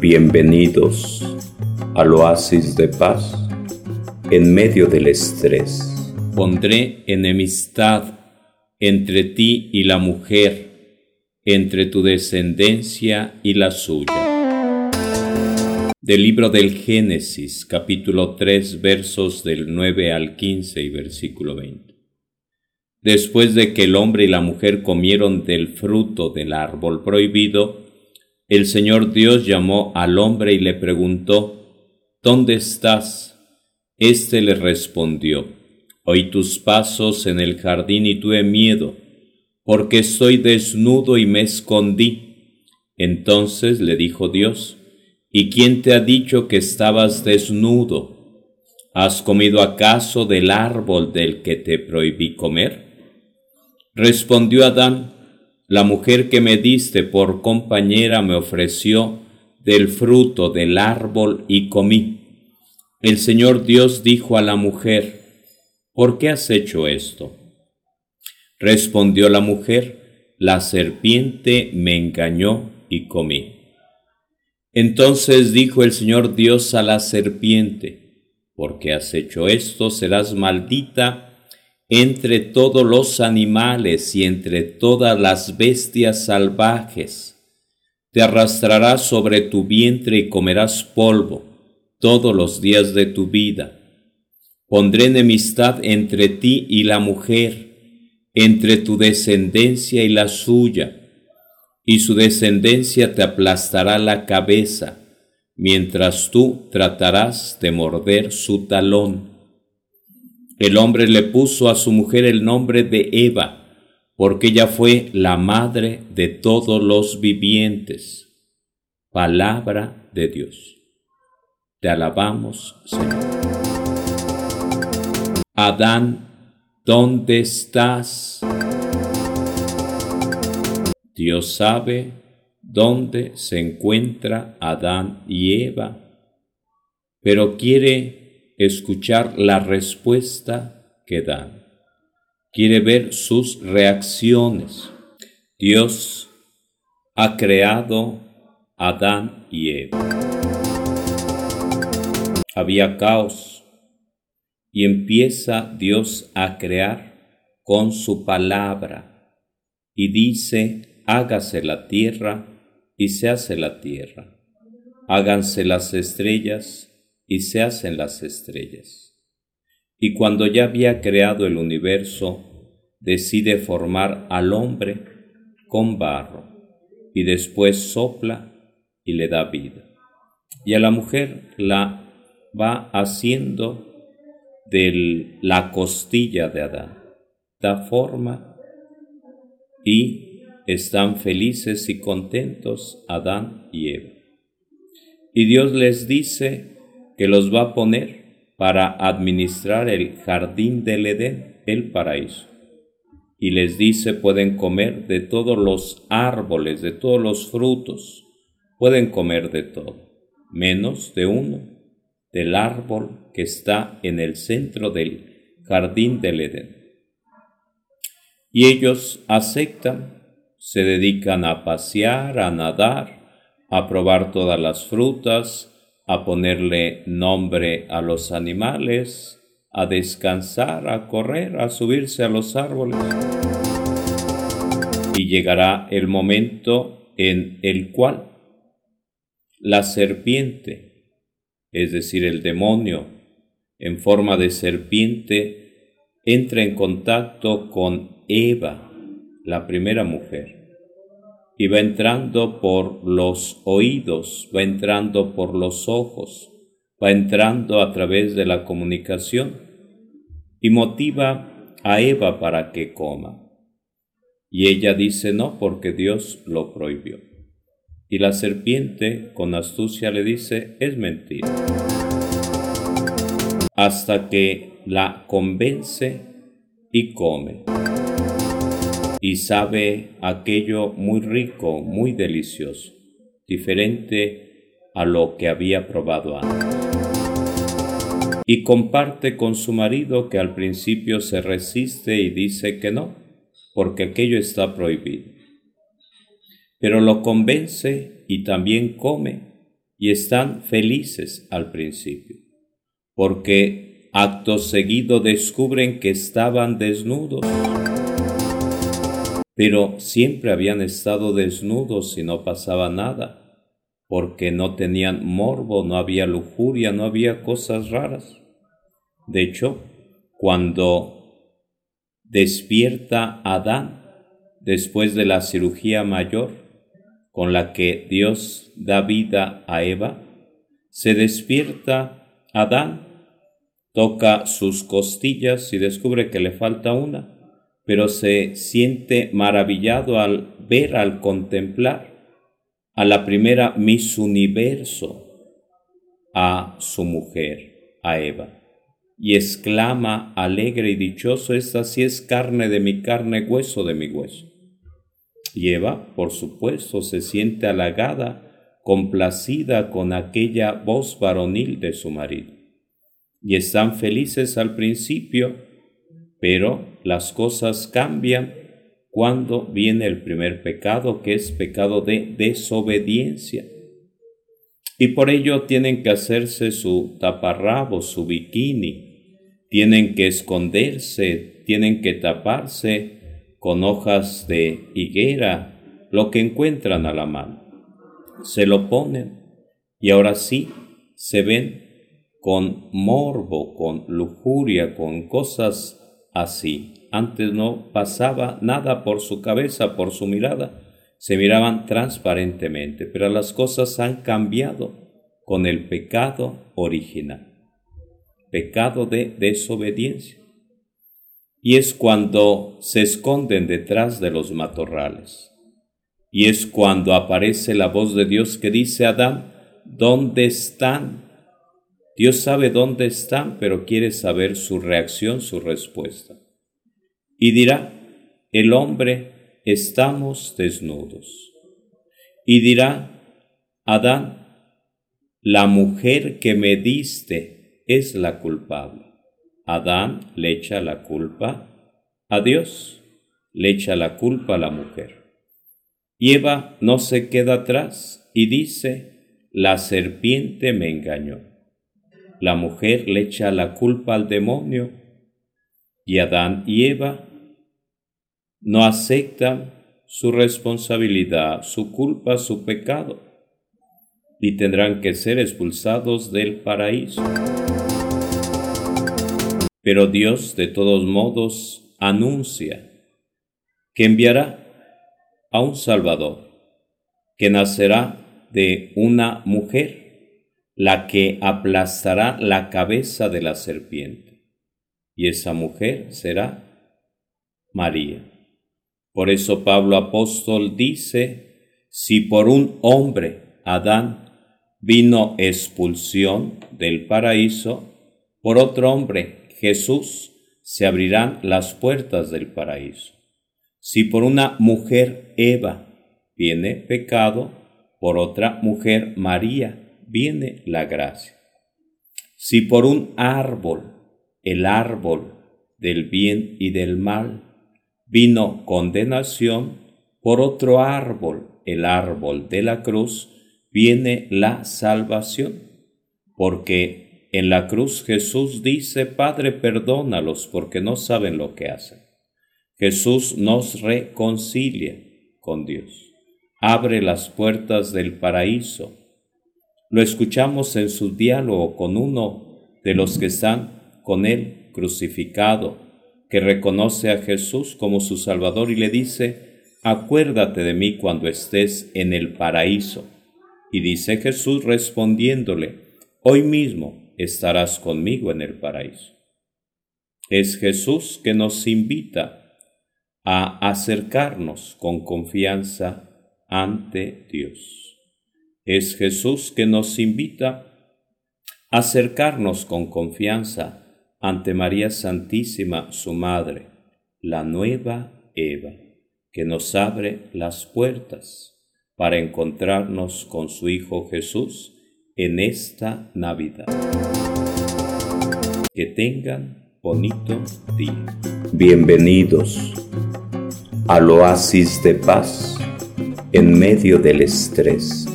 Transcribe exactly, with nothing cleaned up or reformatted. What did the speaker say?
Bienvenidos al oasis de paz en medio del estrés. Pondré enemistad entre ti y la mujer, entre tu descendencia y la suya. Del libro del Génesis, capítulo tres, versos del nueve al quince y versículo veinte. Después de que el hombre y la mujer comieron del fruto del árbol prohibido, el Señor Dios llamó al hombre y le preguntó, ¿dónde estás? Este le respondió, oí tus pasos en el jardín y tuve miedo, porque estoy desnudo y me escondí. Entonces le dijo Dios, ¿y quién te ha dicho que estabas desnudo? ¿Has comido acaso del árbol del que te prohibí comer? Respondió Adán, la mujer que me diste por compañera me ofreció del fruto del árbol y comí. El Señor Dios dijo a la mujer, ¿por qué has hecho esto? Respondió la mujer, la serpiente me engañó y comí. Entonces dijo el Señor Dios a la serpiente, ¿por qué has hecho esto? Serás maldita entre todos los animales y entre todas las bestias salvajes. Te arrastrarás sobre tu vientre y comerás polvo todos los días de tu vida. Pondré enemistad entre ti y la mujer, entre tu descendencia y la suya, y su descendencia te aplastará la cabeza, mientras tú tratarás de morder su talón. El hombre le puso a su mujer el nombre de Eva, porque ella fue la madre de todos los vivientes. Palabra de Dios. Te alabamos, Señor. Adán, ¿dónde estás? Dios sabe dónde se encuentra Adán y Eva, pero quiere escuchar la respuesta que dan. Quiere ver sus reacciones. Dios ha creado a Adán y Eva. Había caos y empieza Dios a crear con su palabra y dice, hágase la tierra y se hace la tierra. Háganse las estrellas y se hacen las estrellas. Y cuando ya había creado el universo, decide formar al hombre con barro, y después sopla y le da vida. Y a la mujer la va haciendo de la costilla de Adán. Da forma y están felices y contentos Adán y Eva. Y Dios les dice que los va a poner para administrar el jardín del Edén, el paraíso. Y les dice, pueden comer de todos los árboles, de todos los frutos, pueden comer de todo, menos de uno, del árbol que está en el centro del jardín del Edén. Y ellos aceptan, se dedican a pasear, a nadar, a probar todas las frutas, a ponerle nombre a los animales, a descansar, a correr, a subirse a los árboles. Y llegará el momento en el cual la serpiente, es decir, el demonio, en forma de serpiente, entra en contacto con Eva, la primera mujer. Y va entrando por los oídos, va entrando por los ojos, va entrando a través de la comunicación y motiva a Eva para que coma. Y ella dice no porque Dios lo prohibió. Y la serpiente con astucia le dice es mentira. Hasta que la convence y come. Y sabe aquello muy rico, muy delicioso, diferente a lo que había probado antes. Y comparte con su marido que al principio se resiste y dice que no, porque aquello está prohibido. Pero lo convence y también come y están felices al principio, porque acto seguido descubren que estaban desnudos, pero siempre habían estado desnudos y no pasaba nada, porque no tenían morbo, no había lujuria, no había cosas raras. De hecho, cuando despierta Adán, después de la cirugía mayor con la que Dios da vida a Eva, se despierta Adán, toca sus costillas y descubre que le falta una, pero se siente maravillado al ver, al contemplar a la primera Miss Universo, a su mujer, a Eva, y exclama alegre y dichoso: esta sí es carne de mi carne, hueso de mi hueso. Y Eva, por supuesto, se siente halagada, complacida con aquella voz varonil de su marido. Y están felices al principio, pero las cosas cambian cuando viene el primer pecado, que es pecado de desobediencia. Y por ello tienen que hacerse su taparrabo, su bikini, tienen que esconderse, tienen que taparse con hojas de higuera, lo que encuentran a la mano. Se lo ponen y ahora sí se ven con morbo, con lujuria, con cosas así. Antes no pasaba nada por su cabeza, por su mirada, se miraban transparentemente, pero las cosas han cambiado con el pecado original, pecado de desobediencia. Y es cuando se esconden detrás de los matorrales, y es cuando aparece la voz de Dios que dice a Adán: ¿dónde están? Dios sabe dónde están, pero quiere saber su reacción, su respuesta. Y dirá el hombre: estamos desnudos. Y dirá Adán: la mujer que me diste es la culpable. Adán le echa la culpa a Dios, le echa la culpa a la mujer. Y Eva no se queda atrás y dice: la serpiente me engañó. La mujer le echa la culpa al demonio, y Adán y Eva no aceptan su responsabilidad, su culpa, su pecado, y tendrán que ser expulsados del paraíso. Pero Dios, de todos modos, anuncia que enviará a un Salvador, que nacerá de una mujer, la que aplastará la cabeza de la serpiente, y esa mujer será María. Por eso Pablo apóstol dice: si por un hombre, Adán, vino expulsión del paraíso, por otro hombre, Jesús, se abrirán las puertas del paraíso. Si por una mujer, Eva, viene pecado, por otra mujer, María, viene la gracia. Si por un árbol, el árbol del bien y del mal, vino condenación, por otro árbol, el árbol de la cruz, viene la salvación. Porque en la cruz Jesús dice: Padre, perdónalos, porque no saben lo que hacen. Jesús nos reconcilia con Dios, abre las puertas del paraíso. Lo escuchamos en su diálogo con uno de los que están con él crucificado, que reconoce a Jesús como su Salvador y le dice: acuérdate de mí cuando estés en el paraíso. Y dice Jesús respondiéndole: hoy mismo estarás conmigo en el paraíso. Es Jesús que nos invita a acercarnos con confianza ante Dios. Es Jesús que nos invita a acercarnos con confianza ante María Santísima, su Madre, la nueva Eva, que nos abre las puertas para encontrarnos con su Hijo Jesús en esta Navidad. Que tengan bonito día. Bienvenidos al oasis de paz en medio del estrés.